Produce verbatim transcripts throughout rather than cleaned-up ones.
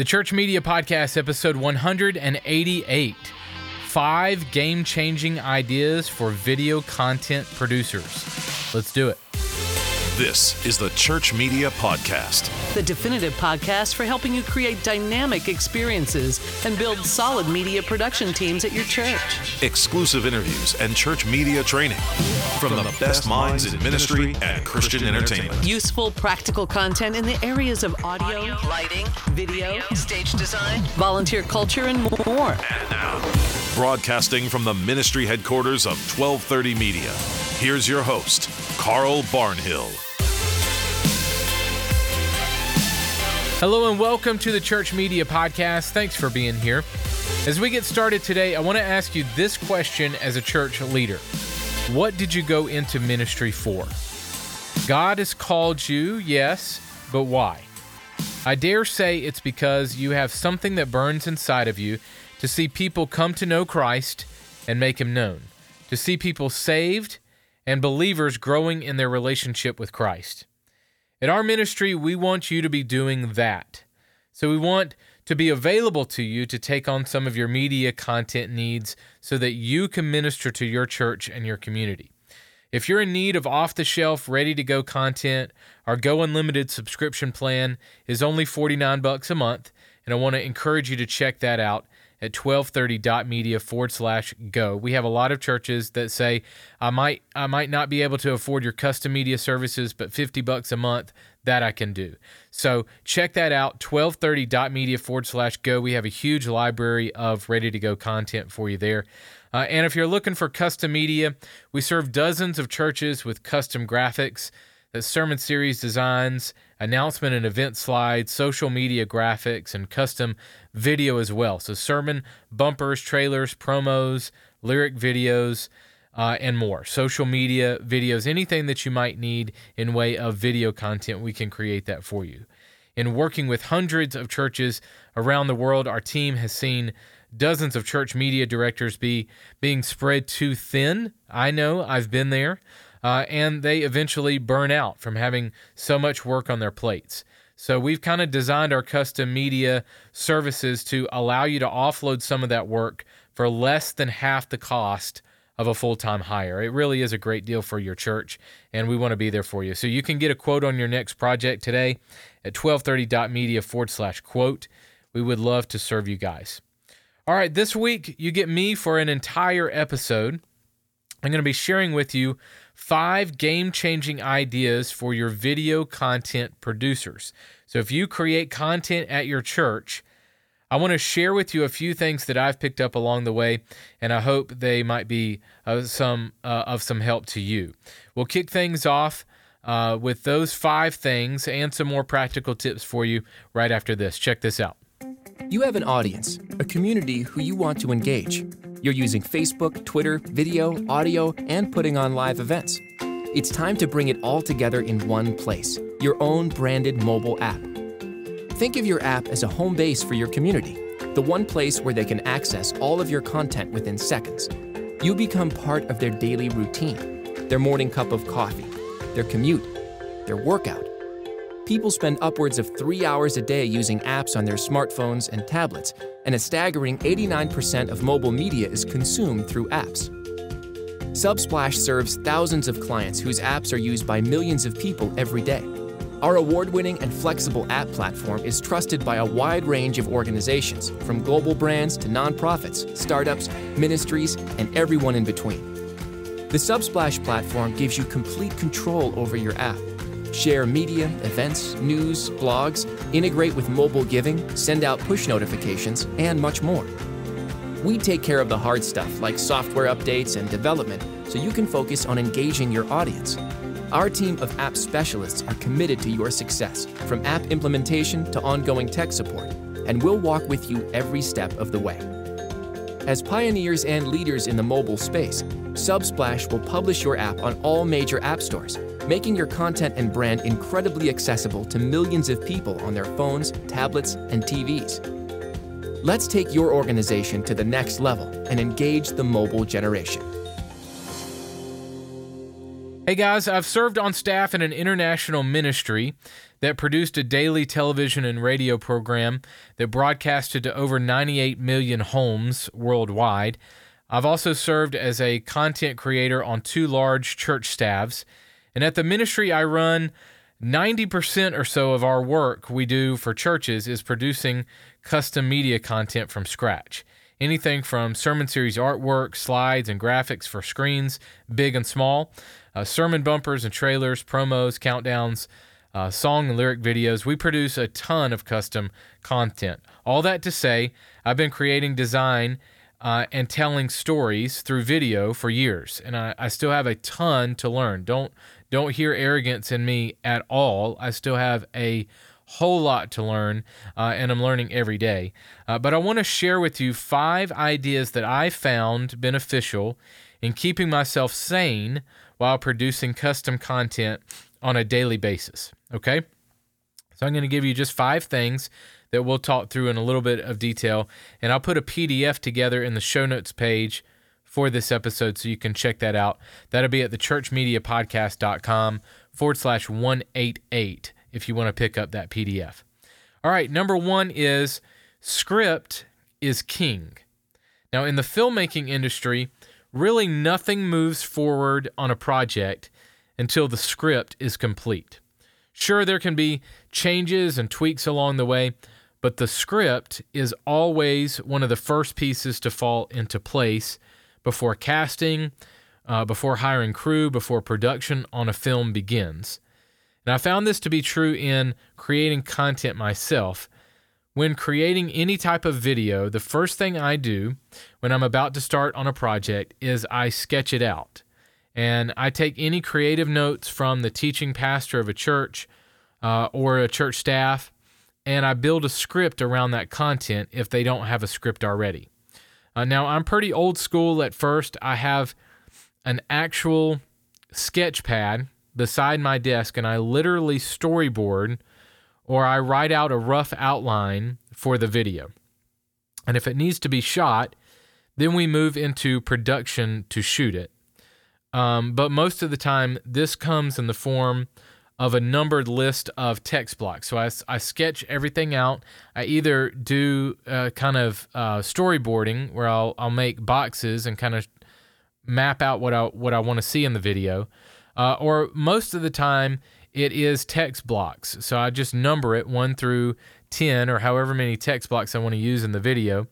The Church Media Podcast, episode one hundred eighty-eight, Five Game-Changing Ideas for Video Content Producers. Let's do it. This is the Church Media Podcast, the definitive podcast for helping you create dynamic experiences and build solid media production teams at your church. Exclusive interviews and church media training from, from the, the best, best minds, minds in ministry and, and Christian, Christian entertainment. entertainment. Useful, practical content in the areas of audio, audio lighting, video, video, stage design, volunteer culture, and more. And now, broadcasting from the ministry headquarters of twelve thirty Media, here's your host, Carl Barnhill. Hello and welcome to the Church Media Podcast. Thanks for being here. As we get started today, I want to ask you this question as a church leader. What did you go into ministry for? God has called you, yes, but why? I dare say it's because you have something that burns inside of you to see people come to know Christ and make Him known, to see people saved and believers growing in their relationship with Christ. In our ministry, we want you to be doing that. So we want to be available to you to take on some of your media content needs so that you can minister to your church and your community. If you're in need of off-the-shelf, ready-to-go content, our Go Unlimited subscription plan is only forty-nine bucks a month, and I want to encourage you to check that out at twelve thirty dot media forward slash go. We have a lot of churches that say, I might I might not be able to afford your custom media services, but fifty bucks a month, that I can do. So check that out, twelve thirty dot media forward slash go. We have a huge library of ready-to-go content for you there. Uh, and if you're looking for custom media, we serve dozens of churches with custom graphics, the sermon series designs, announcement and event slides, social media graphics, and custom video as well. So sermon bumpers, trailers, promos, lyric videos, uh, and more. Social media videos, anything that you might need in way of video content, we can create that for you. In working with hundreds of churches around the world, our team has seen dozens of church media directors be being spread too thin. I know, I've been there. Uh, and they eventually burn out from having so much work on their plates. So we've kind of designed our custom media services to allow you to offload some of that work for less than half the cost of a full-time hire. It really is a great deal for your church, and we want to be there for you. So you can get a quote on your next project today at twelve thirty dot media forward slash quote. We would love to serve you guys. All right, this week you get me for an entire episode. I'm going to be sharing with you five game-changing ideas for your video content producers. So if you create content at your church, I want to share with you a few things that I've picked up along the way, and I hope they might be of some, uh, of some help to you. We'll kick things off uh, with those five things and some more practical tips for you right after this. Check this out. You have an audience, a community who you want to engage. You're using Facebook, Twitter, video, audio, and putting on live events. It's time to bring it all together in one place, your own branded mobile app. Think of your app as a home base for your community, the one place where they can access all of your content within seconds. You become part of their daily routine, their morning cup of coffee, their commute, their workout. People spend upwards of three hours a day using apps on their smartphones and tablets, and a staggering eighty-nine percent of mobile media is consumed through apps. Subsplash serves thousands of clients whose apps are used by millions of people every day. Our award-winning and flexible app platform is trusted by a wide range of organizations, from global brands to nonprofits, startups, ministries, and everyone in between. The Subsplash platform gives you complete control over your app. Share media, events, news, blogs, integrate with mobile giving, send out push notifications, and much more. We take care of the hard stuff like software updates and development so you can focus on engaging your audience. Our team of app specialists are committed to your success, from app implementation to ongoing tech support, and we'll walk with you every step of the way. As pioneers and leaders in the mobile space, Subsplash will publish your app on all major app stores, making your content and brand incredibly accessible to millions of people on their phones, tablets, and T Vs. Let's take your organization to the next level and engage the mobile generation. Hey guys, I've served on staff in an international ministry that produced a daily television and radio program that broadcasted to over ninety-eight million homes worldwide. I've also served as a content creator on two large church staffs. And at the ministry I run, ninety percent or so of our work we do for churches is producing custom media content from scratch. Anything from sermon series artwork, slides, and graphics for screens, big and small, uh, sermon bumpers and trailers, promos, countdowns, uh, song and lyric videos. We produce a ton of custom content. All that to say, I've been creating design uh, and telling stories through video for years, and I, I still have a ton to learn. Don't don't hear arrogance in me at all. I still have a whole lot to learn, uh, and I'm learning every day. Uh, but I want to share with you five ideas that I found beneficial in keeping myself sane while producing custom content on a daily basis, okay? So I'm going to give you just five things that we'll talk through in a little bit of detail, and I'll put a P D F together in the show notes page for this episode so you can check that out. That'll be at thechurchmediapodcast.com forward slash 188. If you want to pick up that P D F. All right, number one is script is king. Now, in the filmmaking industry, really nothing moves forward on a project until the script is complete. Sure, there can be changes and tweaks along the way, but the script is always one of the first pieces to fall into place before casting, uh, before hiring crew, before production on a film begins. And I found this to be true in creating content myself. When creating any type of video, the first thing I do when I'm about to start on a project is I sketch it out. And I take any creative notes from the teaching pastor of a church uh, or a church staff, and I build a script around that content if they don't have a script already. Uh, now, I'm pretty old school at first. I have an actual sketch pad beside my desk, and I literally storyboard or I write out a rough outline for the video. And if it needs to be shot, then we move into production to shoot it. Um, but most of the time, this comes in the form of a numbered list of text blocks. So I, I sketch everything out. I either do uh, kind of uh, storyboarding where I'll, I'll make boxes and kind of map out what I, what I want to see in the video. Uh, or most of the time, it is text blocks. So I just number it one through ten or however many text blocks I want to use in the video.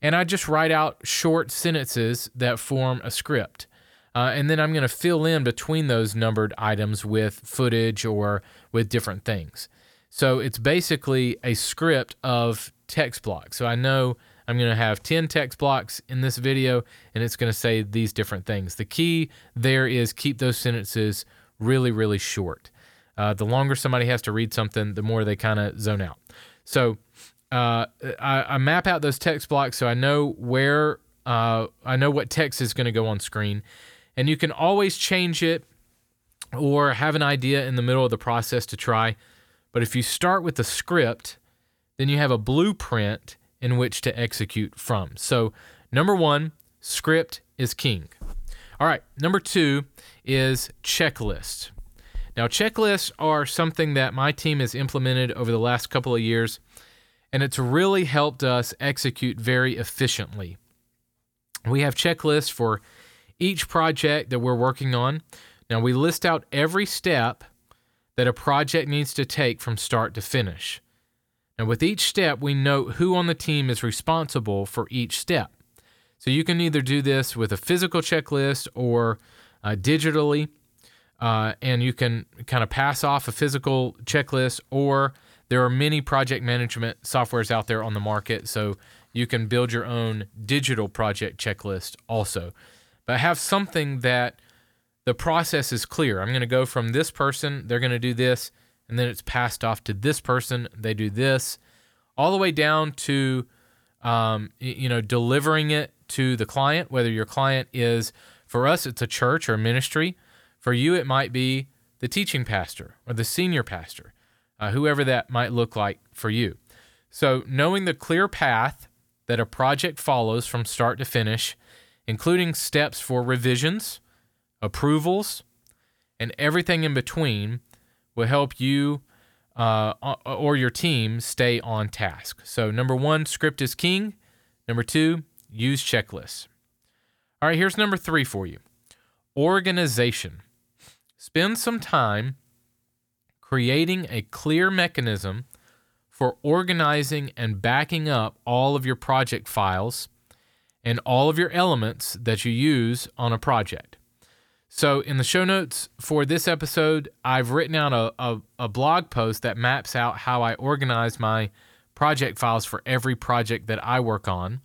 And I just write out short sentences that form a script. Uh, and then I'm going to fill in between those numbered items with footage or with different things. So it's basically a script of text blocks. So I know I'm going to have ten text blocks in this video, and it's going to say these different things. The key there is keep those sentences really, really short. Uh, the longer somebody has to read something, the more they kind of zone out. So uh, I, I map out those text blocks so I know where uh, I know what text is going to go on screen. And you can always change it or have an idea in the middle of the process to try. But if you start with the script, then you have a blueprint in which to execute from. So number one, script is king. All right, number two is checklists. Now checklists are something that my team has implemented over the last couple of years, and it's really helped us execute very efficiently. We have checklists for each project that we're working on. Now we list out every step that a project needs to take from start to finish. And with each step, we note who on the team is responsible for each step. So you can either do this with a physical checklist or uh, digitally, uh, and you can kind of pass off a physical checklist, or there are many project management softwares out there on the market, so you can build your own digital project checklist also. But have something that the process is clear. I'm going to go from this person, they're going to do this, and then it's passed off to this person, they do this, all the way down to um, you know, delivering it to the client, whether your client is, for us, it's a church or a ministry. For you, it might be the teaching pastor or the senior pastor, uh, whoever that might look like for you. So knowing the clear path that a project follows from start to finish, including steps for revisions, approvals, and everything in between will help you uh, or your team stay on task. So number one, script is king. Number two, use checklists. All right, here's number three for you. Organization. Spend some time creating a clear mechanism for organizing and backing up all of your project files and all of your elements that you use on a project. So in the show notes for this episode, I've written out a, a, a blog post that maps out how I organize my project files for every project that I work on.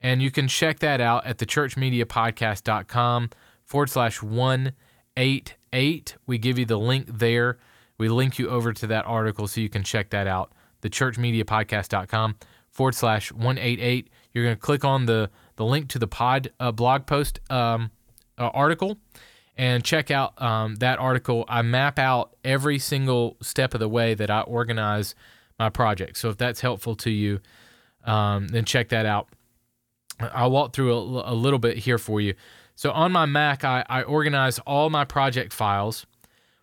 And you can check that out at thechurchmediapodcast.com forward slash 188. We give you the link there. We link you over to that article so you can check that out. thechurchmediapodcast.com forward slash 188. You're going to click on the, the link to the pod uh, blog post um, uh, article and check out um, that article. I map out every single step of the way that I organize my project. So if that's helpful to you, um, then check that out. I'll walk through a, a little bit here for you. So on my Mac, I, I organize all my project files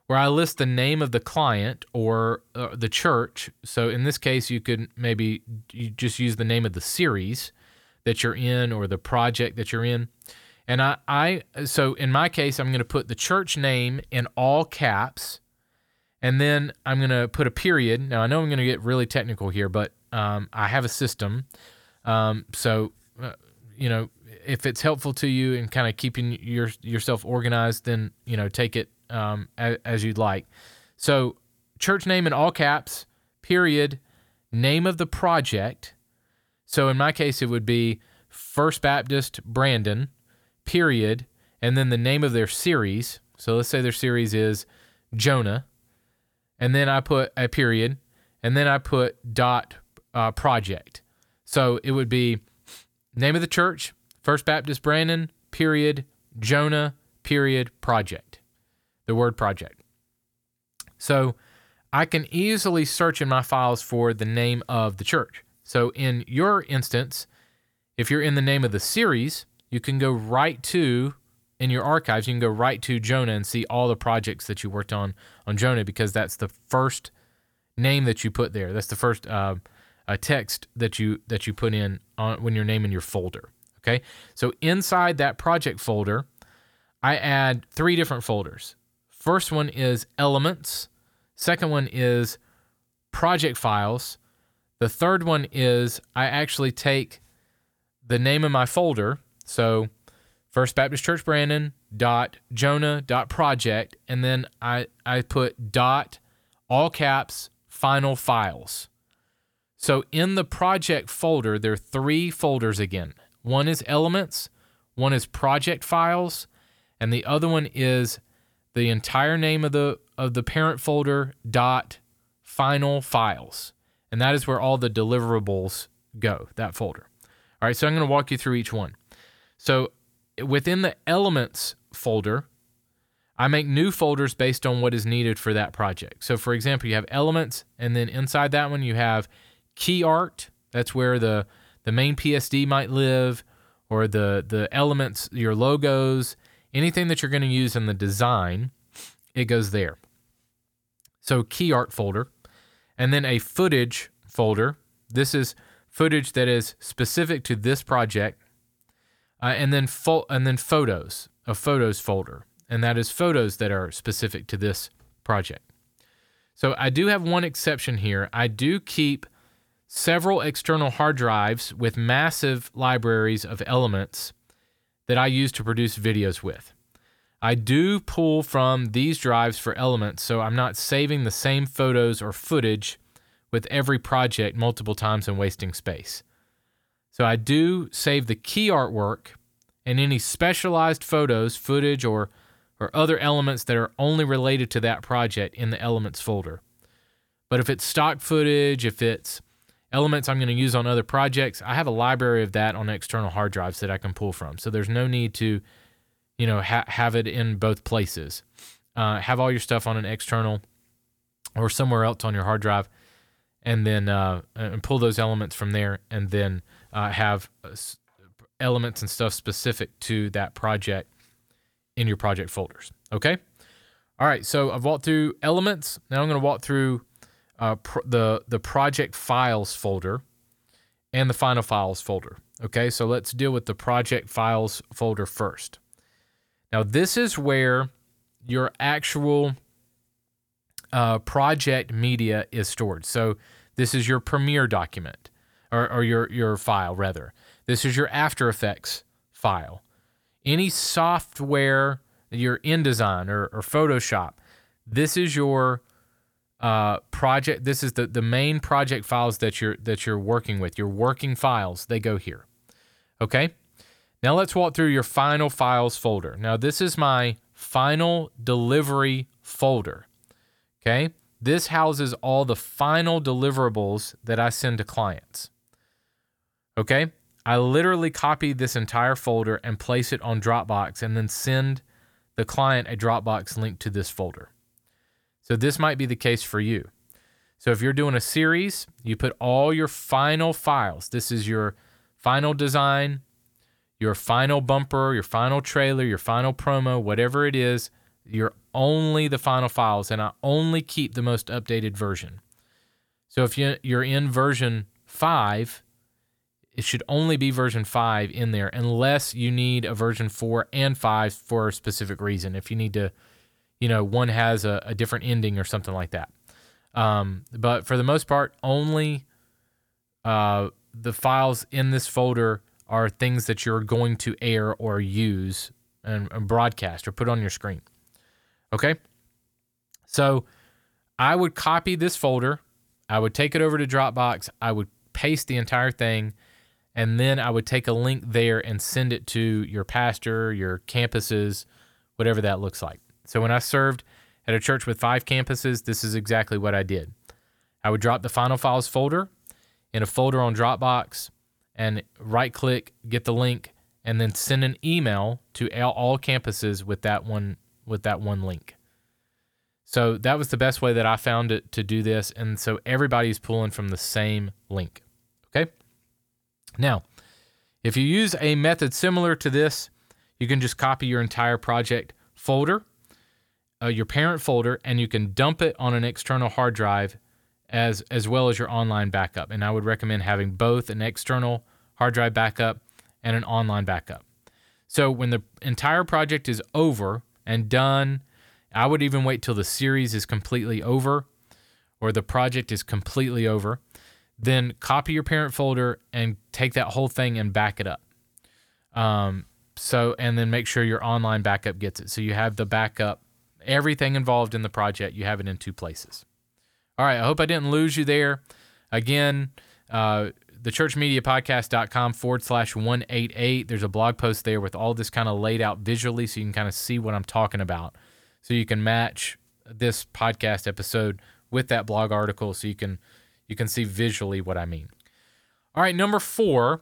where I list the name of the client or uh, the church. So in this case, you could maybe you just use the name of the series that you're in or the project that you're in. And I, I so in my case, I'm going to put the church name in all caps, and then I'm going to put a period. Now, I know I'm going to get really technical here, but um, I have a system. Um, so, uh, you know, if it's helpful to you and kind of keeping your yourself organized, then, you know, take it um, as, as you'd like. So church name in all caps, period, name of the project. So in my case, it would be First Baptist Brandon, period, and then the name of their series. So let's say their series is Jonah, and then I put a period, and then I put dot uh, project. So it would be name of the church, First Baptist Brandon, period, Jonah, period, project, the word project. So I can easily search in my files for the name of the church. So in your instance, if you're in the name of the series, you can go right to, in your archives, you can go right to Jonah and see all the projects that you worked on on Jonah, because that's the first name that you put there. That's the first uh, uh, text that you that you put in on, when you're naming your folder. Okay, so inside that project folder, I add three different folders. First one is elements. Second one is project files. The third one is I actually take the name of my folder, so First Baptist Church Brandon, dot Jonah, dot project, and then I, I put dot, all caps, final files. So in the project folder, there are three folders again. One is elements, one is project files, and the other one is the entire name of the of the parent folder, dot, final files. And that is where all the deliverables go, that folder. All right, so I'm going to walk you through each one. So within the elements folder, I make new folders based on what is needed for that project. So for example, you have elements, and then inside that one you have key art. That's where the, the main P S D might live, or the, the elements, your logos, anything that you're going to use in the design, it goes there. So key art folder. And then a footage folder. This is footage that is specific to this project. Uh, and then fo- and then photos, a photos folder. And that is photos that are specific to this project. So I do have one exception here. I do keep several external hard drives with massive libraries of elements that I use to produce videos with. I do pull from these drives for elements, so I'm not saving the same photos or footage with every project multiple times and wasting space. So I do save the key artwork and any specialized photos, footage, or, or other elements that are only related to that project in the elements folder. But if it's stock footage, if it's elements I'm going to use on other projects, I have a library of that on external hard drives that I can pull from. So there's no need to you know, ha- have it in both places. Uh, have all your stuff on an external or somewhere else on your hard drive, and then uh, and pull those elements from there, and then uh, have uh, elements and stuff specific to that project in your project folders. Okay? All right, so I've walked through elements. Now I'm going to walk through uh, pr- the, the project files folder and the final files folder. Okay, so let's deal with the project files folder first. Now this is where your actual uh, project media is stored. So this is your Premiere document, or, or your, your file rather. This is your After Effects file. Any software, your InDesign or, or Photoshop, this is your uh, project. This is the, the main project files that you're that you're working with. Your working files, they go here. Okay? Now let's walk through your final files folder. Now this is my final delivery folder. Okay? This houses all the final deliverables that I send to clients. Okay? I literally copy this entire folder and place it on Dropbox and then send the client a Dropbox link to this folder. So this might be the case for you. So if you're doing a series, you put all your final files. This is your final design, your final bumper, your final trailer, your final promo, whatever it is, you're only the final files, and I only keep the most updated version. So if you, you're in version five, it should only be version five in there unless you need a version four and five for a specific reason. If you need to, you know, one has a, a different ending or something like that. Um, but for the most part, only uh, the files in this folder are things that you're going to air or use and, and broadcast or put on your screen. Okay? So I would copy this folder. I would take it over to Dropbox. I would paste the entire thing. And then I would take a link there and send it to your pastor, your campuses, whatever that looks like. So when I served at a church with five campuses, this is exactly what I did. I would drop the final files folder in a folder on Dropbox and right-click, get the link, and then send an email to all campuses with that one with that one link. So that was the best way that I found it to do this, and so everybody's pulling from the same link, okay? Now, if you use a method similar to this, you can just copy your entire project folder, uh, your parent folder, and you can dump it on an external hard drive as, as well as your online backup. And I would recommend having both an external hard drive backup and an online backup. So when the entire project is over and done, I would even wait till the series is completely over or the project is completely over. Then copy your parent folder and take that whole thing and back it up. Um, so, and then make sure your online backup gets it. So you have the backup, everything involved in the project, you have it in two places. All right, I hope I didn't lose you there. Again, uh, thechurchmediapodcast.com forward slash 188. There's a blog post there with all this kind of laid out visually so you can kind of see what I'm talking about. So you can match this podcast episode with that blog article so you can... You can see visually what I mean. All right, number four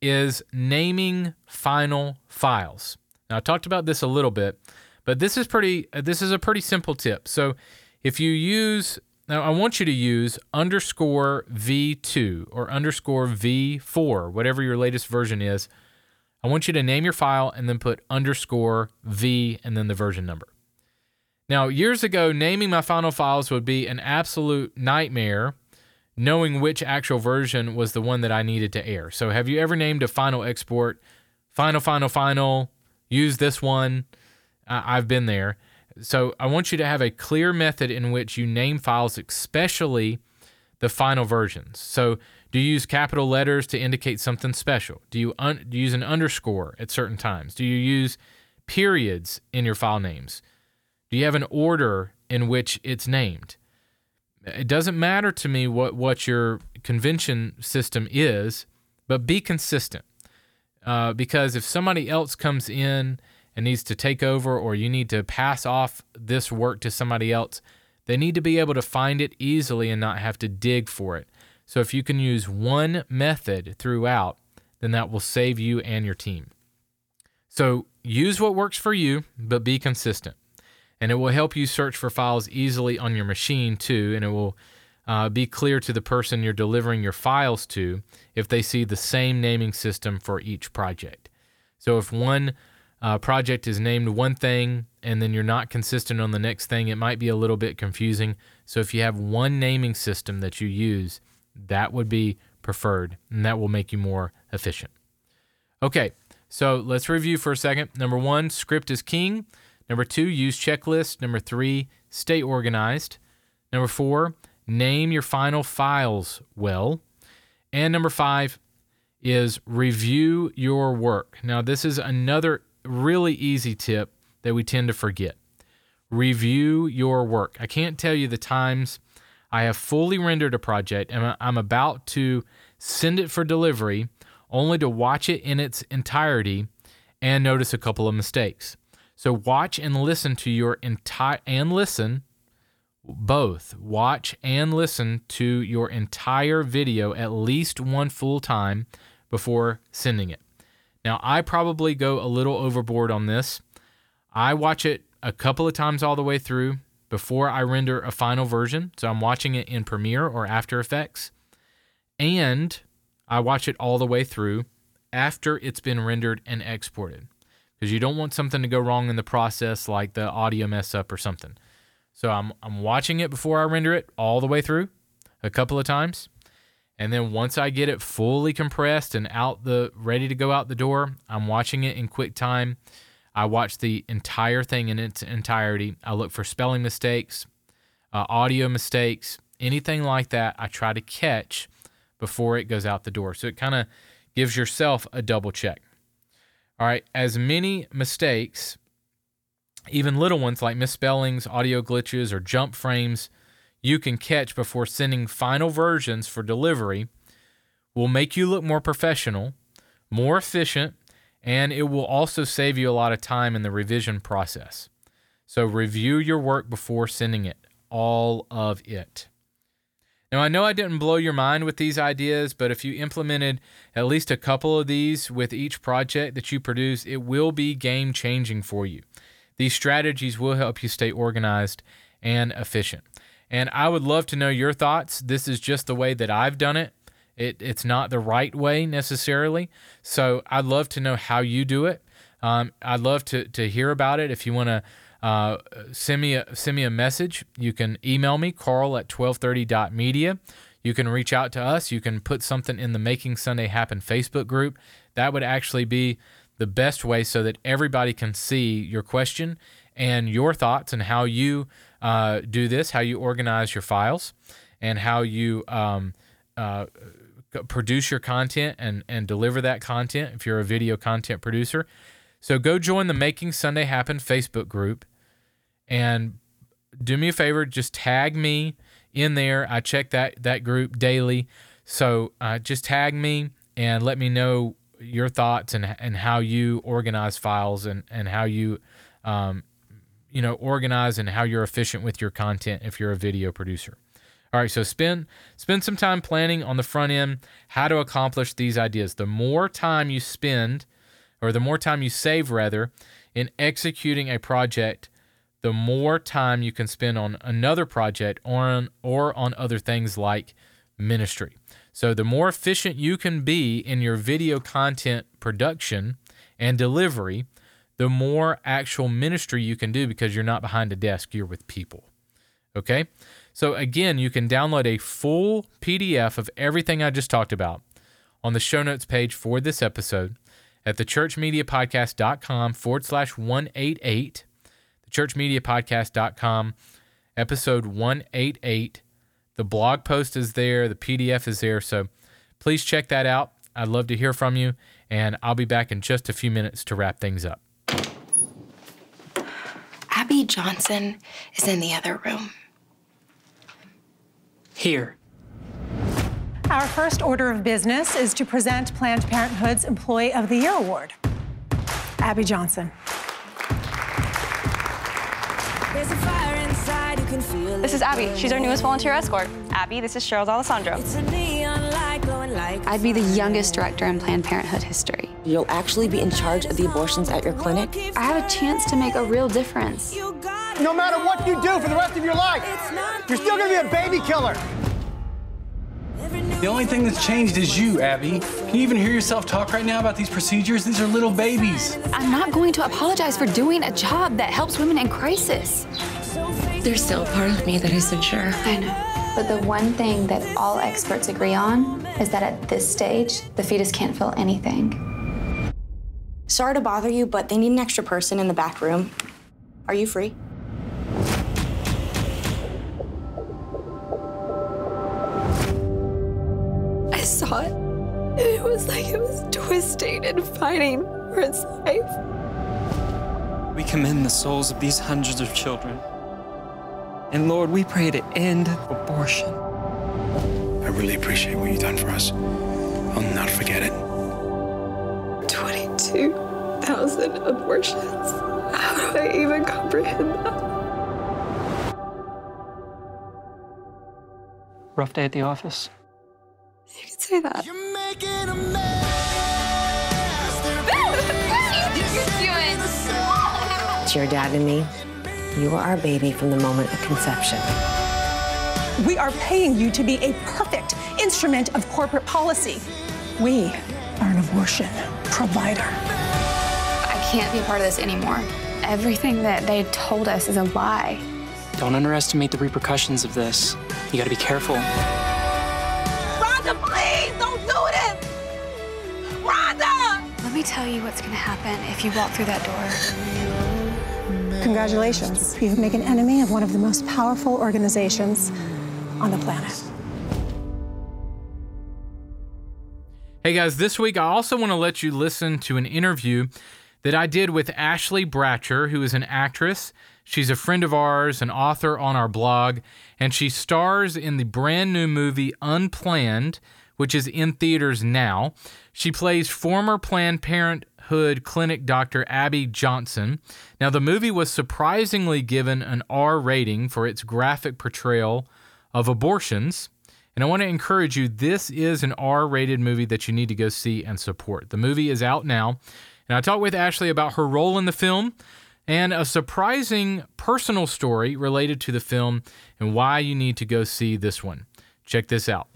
is naming final files. Now, I talked about this a little bit, but this is pretty. This is a pretty simple tip. So if you use, now I want you to use underscore V two or underscore V four, whatever your latest version is. I want you to name your file and then put underscore V and then the version number. Now, years ago, naming my final files would be an absolute nightmare, knowing which actual version was the one that I needed to air. So have you ever named a final export, final, final, final, use this one? Uh, I've been there. So I want you to have a clear method in which you name files, especially the final versions. So do you use capital letters to indicate something special? Do you, un- do you use an underscore at certain times? Do you use periods in your file names? Do you have an order in which it's named? It doesn't matter to me what, what your convention system is, but be consistent. Uh, because if somebody else comes in and needs to take over or you need to pass off this work to somebody else, they need to be able to find it easily and not have to dig for it. So if you can use one method throughout, then that will save you and your team. So use what works for you, but be consistent. And it will help you search for files easily on your machine too, and it will uh, be clear to the person you're delivering your files to if they see the same naming system for each project. So if one uh, project is named one thing and then you're not consistent on the next thing, it might be a little bit confusing. So if you have one naming system that you use, that would be preferred, and that will make you more efficient. Okay, so let's review for a second. Number one, script is king. Number two, use checklists. Number three, stay organized. Number four, name your final files well. And number five is review your work. Now, this is another really easy tip that we tend to forget. Review your work. I can't tell you the times I have fully rendered a project and I'm about to send it for delivery only to watch it in its entirety and notice a couple of mistakes. So watch and listen to your entire and listen both watch and listen to your entire video at least one full time before sending it. Now, I probably go a little overboard on this. I watch it a couple of times all the way through before I render a final version. So I'm watching it in Premiere or After Effects, and I watch it all the way through after it's been rendered and exported, because you don't want something to go wrong in the process, like the audio mess up or something. So I'm I'm watching it before I render it all the way through a couple of times. And then once I get it fully compressed and out the ready to go out the door, I'm watching it in QuickTime. I watch the entire thing in its entirety. I look for spelling mistakes, uh, audio mistakes, anything like that I try to catch before it goes out the door. So it kind of gives yourself a double check. All right, as many mistakes, even little ones like misspellings, audio glitches, or jump frames you can catch before sending final versions for delivery will make you look more professional, more efficient, and it will also save you a lot of time in the revision process. So review your work before sending it, all of it. Now, I know I didn't blow your mind with these ideas, but if you implemented at least a couple of these with each project that you produce, it will be game-changing for you. These strategies will help you stay organized and efficient. And I would love to know your thoughts. This is just the way that I've done it. It it's not the right way necessarily. So I'd love to know how you do it. Um, I'd love to to hear about it. If you want to Uh, send me a, send me a message. You can email me, carl at twelve thirty dot media. You can reach out to us. You can put something in the Making Sunday Happen Facebook group. That would actually be the best way so that everybody can see your question and your thoughts and how you uh, do this, how you organize your files, and how you um, uh, produce your content and, and deliver that content if you're a video content producer. So go join the Making Sunday Happen Facebook group and do me a favor, just tag me in there. I check that that group daily. So uh, just tag me and let me know your thoughts and, and how you organize files and, and how you, um, you know, organize and how you're efficient with your content if you're a video producer. All right, so spend spend some time planning on the front end how to accomplish these ideas. The more time you spend... or the more time you save, rather, in executing a project, the more time you can spend on another project or on, or on other things like ministry. So the more efficient you can be in your video content production and delivery, the more actual ministry you can do because you're not behind a desk, you're with people. Okay? So again, you can download a full P D F of everything I just talked about on the show notes page for this episode at thechurchmediapodcast.com forward slash 188, thechurchmediapodcast.com, episode one eighty-eight. The blog post is there. The P D F is there. So please check that out. I'd love to hear from you, and I'll be back in just a few minutes to wrap things up. Abby Johnson is in the other room. Here. Our first order of business is to present Planned Parenthood's Employee of the Year Award. Abby Johnson. There's a fire inside, you can feel this is Abby. She's our newest volunteer escort. Abby, this is Cheryl's Alessandro. It's a neon light glowing like I'd be the youngest director in Planned Parenthood history. You'll actually be in charge of the abortions at your clinic. I have a chance to make a real difference. No matter what you do for the rest of your life, you're still going to be a baby killer. Every The only thing that's changed is you, Abby. Can you even hear yourself talk right now about these procedures? These are little babies. I'm not going to apologize for doing a job that helps women in crisis. There's still a part of me that isn't sure. I know. But the one thing that all experts agree on is that at this stage, the fetus can't feel anything. Sorry to bother you, but they need an extra person in the back room. Are you free? I saw it. It was like it was twisting and fighting for its life. We commend the souls of these hundreds of children. And Lord, we pray to end abortion. I really appreciate what you've done for us. I'll not forget it. twenty-two thousand abortions. How do I even comprehend that? Rough day at the office. You can say that. You're making a mess. What are you doing? It's your dad and me. You are our baby from the moment of conception. We are paying you to be a perfect instrument of corporate policy. We are an abortion provider. I can't be a part of this anymore. Everything that they told us is a lie. Don't underestimate the repercussions of this. You gotta be careful. Rhonda, please, don't do this! Rhonda! Let me tell you what's gonna happen if you walk through that door. Congratulations. You've made an enemy of one of the most powerful organizations on the planet. Hey guys, this week I also want to let you listen to an interview that I did with Ashley Bratcher, who is an actress. She's a friend of ours, an author on our blog, and she stars in the brand new movie Unplanned, which is in theaters now. She plays former Planned Parenthood clinic doctor Abby Johnson. Now, the movie was surprisingly given an R rating for its graphic portrayal of abortions. And I want to encourage you, this is an R-rated movie that you need to go see and support. The movie is out now. And I talked with Ashley about her role in the film and a surprising personal story related to the film and why you need to go see this one. Check this out.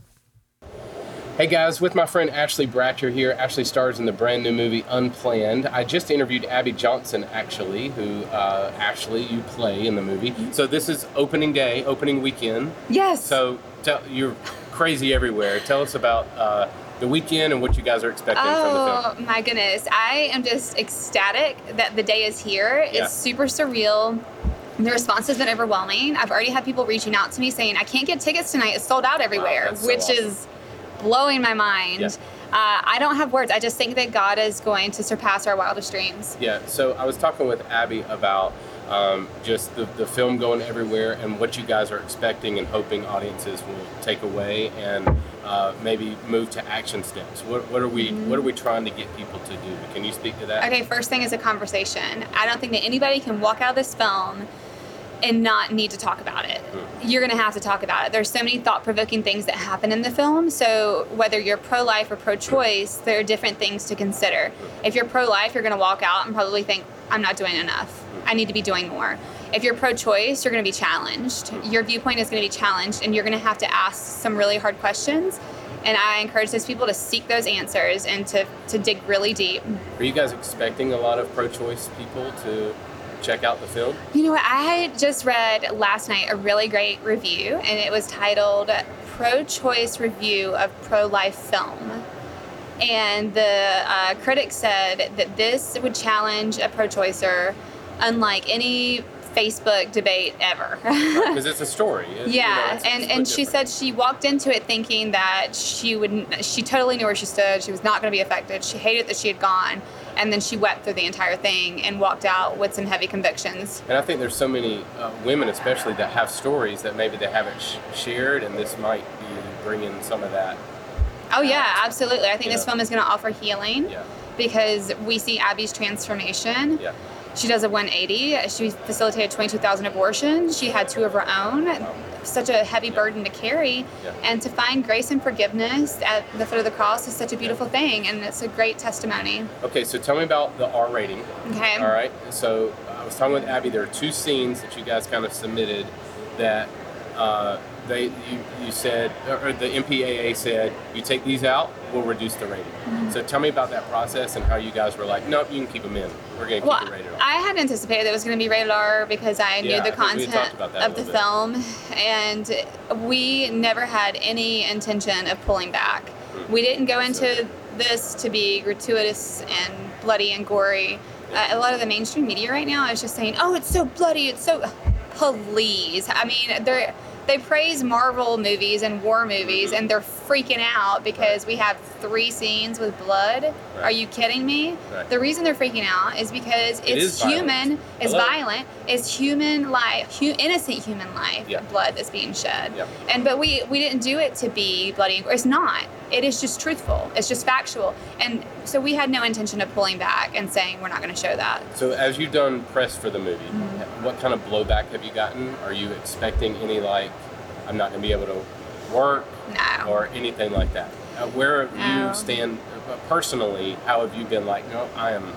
Hey guys, with my friend Ashley Bratcher here. Ashley stars in the brand new movie Unplanned. I just interviewed Abby Johnson, actually, who, uh, Ashley, you play in the movie. So this is opening day, opening weekend. Yes. So... Tell, you're crazy everywhere. Tell us about uh, the weekend and what you guys are expecting oh, from the film. Oh, my goodness. I am just ecstatic that the day is here. Yeah. It's super surreal. The response has been overwhelming. I've already had people reaching out to me saying, I can't get tickets tonight. It's sold out everywhere, wow, so which awesome. is blowing my mind. Yeah. Uh, I don't have words. I just think that God is going to surpass our wildest dreams. Yeah, so I was talking with Abby about Um, just the, the film going everywhere and what you guys are expecting and hoping audiences will take away and uh, maybe move to action steps. What, what are we mm-hmm. What are we trying to get people to do? Can you speak to that? Okay, first thing is a conversation. I don't think that anybody can walk out of this film and not need to talk about it. Mm-hmm. You're going to have to talk about it. There's so many thought-provoking things that happen in the film. So whether you're pro-life or pro-choice, there are different things to consider. Mm-hmm. If you're pro-life, you're going to walk out and probably think, I'm not doing enough. I need to be doing more. If you're pro-choice, you're going to be challenged. Your viewpoint is going to be challenged, and you're going to have to ask some really hard questions. And I encourage those people to seek those answers and to, to dig really deep. Are you guys expecting a lot of pro-choice people to check out the film? You know what? I just read last night a really great review, and it was titled Pro-Choice Review of Pro-Life Film. And the uh, critic said that this would challenge a pro-choicer unlike any Facebook debate ever. Because it's a story. It's, yeah, you know, it's, and, it's and she said she walked into it thinking that she wouldn't, she totally knew where she stood. She was not going to be affected. She hated that she had gone. And then she wept through the entire thing and walked out with some heavy convictions. And I think there's so many uh, women, especially, that have stories that maybe they haven't sh- shared, and this might be bringing some of that. Oh, out. Yeah, absolutely. I think you this know. film is going to offer healing yeah. because we see Abby's transformation. Yeah. She does a one eighty. She facilitated twenty-two thousand abortions. She had two of her own. Wow. Such a heavy yeah. burden to carry. Yeah. And to find grace and forgiveness at the foot of the cross is such a beautiful yeah. thing, and it's a great testimony. Okay, so tell me about the R rating. Okay. All right, so I was talking with Abby. There are two scenes that you guys kind of submitted that uh, they you, you said, or the M P A A said, you take these out, we'll reduce the rating. Mm-hmm. So tell me about that process and how you guys were like, nope, you can keep them in. We're going to well, keep it rated R. I had anticipated that it was going to be rated R because I knew yeah, the I content of the bit. film, and we never had any intention of pulling back. Mm-hmm. We didn't go into so. this to be gratuitous and bloody and gory. Uh, a lot of the mainstream media right now is just saying, oh, it's so bloody, it's so... Please. I mean, they they praise Marvel movies and war movies, mm-hmm. and they're freaking out because right. we have three scenes with blood. Right. Are you kidding me? Right. The reason they're freaking out is because it's it is human, violent. it's Hello. violent, it's human life, hu- innocent human life, yeah. blood that's being shed. Yeah. And but we, we didn't do it to be bloody. It's not. It is just truthful. It's just factual. And so we had no intention of pulling back and saying we're not going to show that. So as you've done press for the movie, mm-hmm. what kind of blowback have you gotten? Are you expecting any, like, I'm not going to be able to work no. or anything like that? Uh, where have no. you stand uh, personally? How have you been like, no, I am...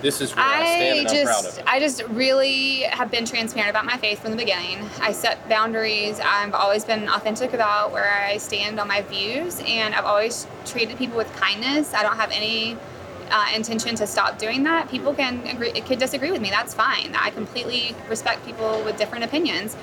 This is where I, I stand and just, I'm proud of it. I just really have been transparent about my faith from the beginning. I set boundaries. I've always been authentic about where I stand on my views, and I've always treated people with kindness. I don't have any uh, intention to stop doing that. People can agree, can disagree with me. That's fine. I completely respect people with different opinions.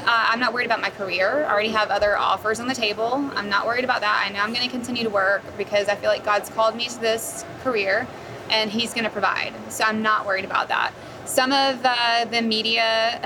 Uh, I'm not worried about my career. I already have other offers on the table. I'm not worried about that. I know I'm going to continue to work because I feel like God's called me to this career, and he's going to provide. So I'm not worried about that. Some of uh, the media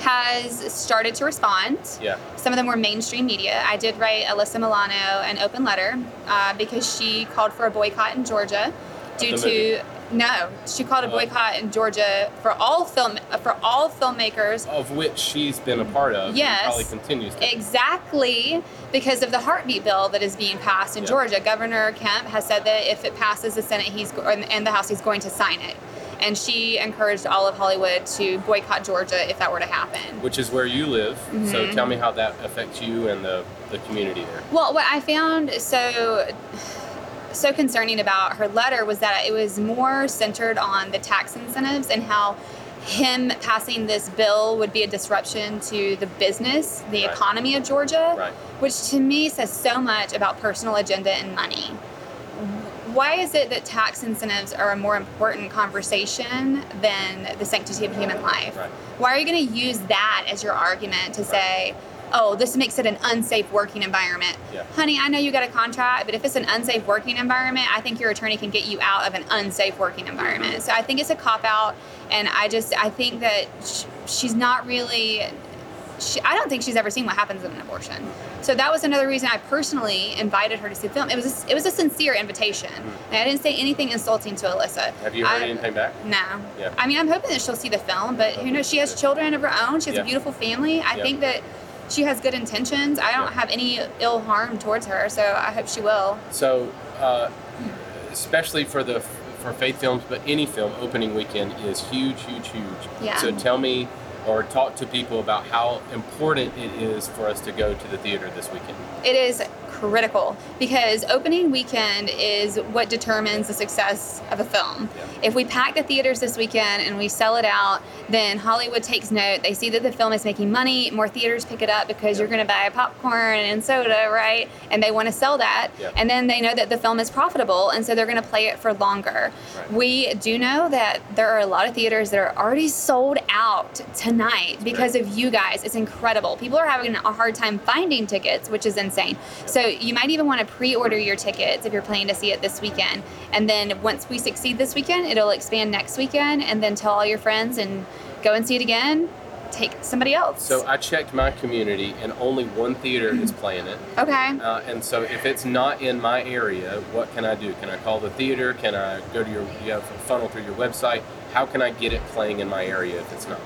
has started to respond. Yeah. Some of the more mainstream media. I did write Alyssa Milano an open letter uh, because she called for a boycott in Georgia due to... No, she called a boycott in Georgia for all film for all filmmakers, of which she's been a part of. Yes, and probably continues to. Exactly, because of the heartbeat bill that is being passed in yeah. Georgia. Governor Kemp has said that if it passes the Senate, he's and the House, he's going to sign it. And she encouraged all of Hollywood to boycott Georgia if that were to happen. Which is where you live. Mm-hmm. So tell me how that affects you and the the community there. Well, what I found so. so concerning about her letter was that it was more centered on the tax incentives and how him passing this bill would be a disruption to the business, the right. economy of Georgia, right. which to me says so much about personal agenda and money. Why is it that tax incentives are a more important conversation than the sanctity of human life? Right. Why are you going to use that as your argument to right. say, oh, this makes it an unsafe working environment. Yeah. Honey, I know you got a contract, but if it's an unsafe working environment, I think your attorney can get you out of an unsafe working environment. So I think it's a cop-out, and I just, I think that sh- she's not really, she, I don't think she's ever seen what happens in an abortion. So that was another reason I personally invited her to see the film. It was a, it was a sincere invitation. Mm-hmm. And I didn't say anything insulting to Alyssa. Have you heard I, anything back? No. Yeah. I mean, I'm hoping that she'll see the film, but who knows? She has children of her own. She has yeah. a beautiful family. I yeah. think that she has good intentions. I don't yeah. have any ill harm towards her, so I hope she will. So, uh, especially for the for faith films, but any film, opening weekend is huge, huge, huge. Yeah. So tell me or talk to people about how important it is for us to go to the theater this weekend. It is critical because opening weekend is what determines the success of a film. Yeah. If we pack the theaters this weekend and we sell it out, then Hollywood takes note. They see that the film is making money. More theaters pick it up because yeah. you're going to buy popcorn and soda, right? And they want to sell that. Yeah. And then they know that the film is profitable, and so they're going to play it for longer. Right. We do know that there are a lot of theaters that are already sold out tonight because right. of you guys. It's incredible. People are having a hard time finding tickets, which is insane. So you might even want to pre-order your tickets if you're planning to see it this weekend. And then once we succeed this weekend, it'll expand next weekend. And then tell all your friends and go and see it again. Take somebody else. So I checked my community, and only one theater is playing it. Okay. Uh, and so if it's not in my area, what can I do? Can I call the theater? Can I go to your you have a funnel through your website? How can I get it playing in my area if it's not?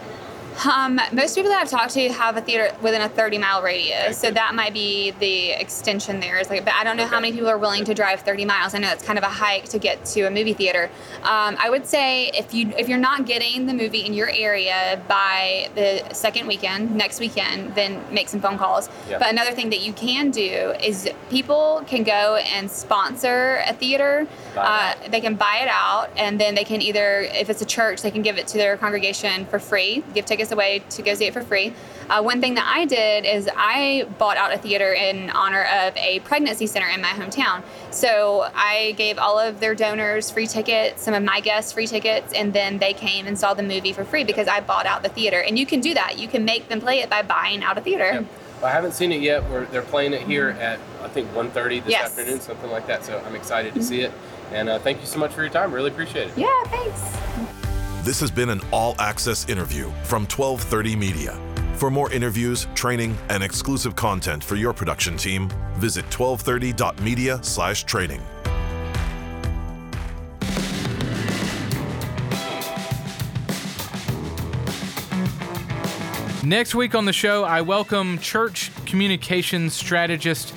Um, most people that I've talked to have a theater within a thirty mile radius. Okay. So that might be the extension there. It's like, but I don't know okay. how many people are willing to drive thirty miles. I know it's kind of a hike to get to a movie theater. Um, I would say if you, if you're not getting the movie in your area by the second weekend, next weekend, then make some phone calls. Yeah. But another thing that you can do is people can go and sponsor a theater. Uh, they can buy it out, and then they can either, if it's a church, they can give it to their congregation for free, give tickets giveaways away to go see it for free. Uh, one thing that I did is I bought out a theater in honor of a pregnancy center in my hometown. So I gave all of their donors free tickets, some of my guests free tickets, and then they came and saw the movie for free because I bought out the theater. And you can do that. You can make them play it by buying out a theater. Yep. Well, I haven't seen it yet. We're, they're playing it here at, I think, one thirty this yes. afternoon, something like that. So I'm excited to mm-hmm. see it. And uh, thank you so much for your time. Really appreciate it. Yeah, thanks. This has been an all-access interview from twelve thirty Media. For more interviews, training, and exclusive content for your production team, visit twelve thirty dot media slash training. Next week on the show, I welcome church communications strategist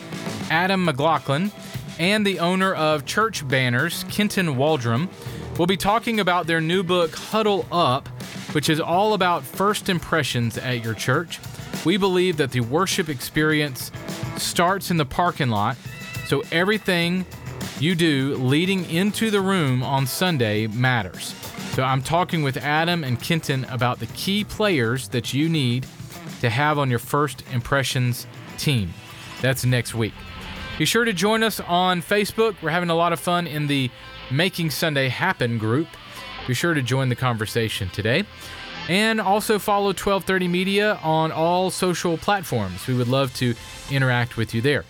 Adam McLaughlin and the owner of Church Banners, Kenton Waldrum. We'll be talking about their new book, Huddle Up, which is all about first impressions at your church. We believe that the worship experience starts in the parking lot, so everything you do leading into the room on Sunday matters. So I'm talking with Adam and Kenton about the key players that you need to have on your first impressions team. That's next week. Be sure to join us on Facebook. We're having a lot of fun in the Making Sunday Happen group. Be sure to join the conversation today. And also follow twelve thirty Media on all social platforms. We would love to interact with you there.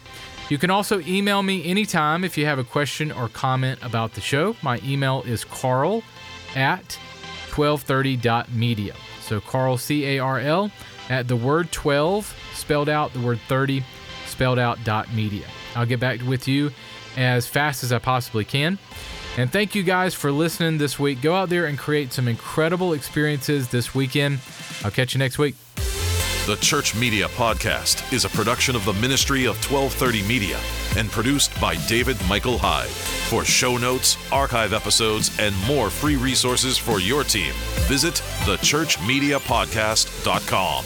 You can also email me anytime if you have a question or comment about the show. My email is Carl at twelve thirty dot media. So Carl, C A R L, at the word twelve, spelled out, the word thirty, spelled out, dot media. I'll get back with you as fast as I possibly can. And thank you guys for listening this week. Go out there and create some incredible experiences this weekend. I'll catch you next week. The Church Media Podcast is a production of the Ministry of twelve thirty Media and produced by David Michael Hyde. For show notes, archive episodes, and more free resources for your team, visit the church media podcast dot com.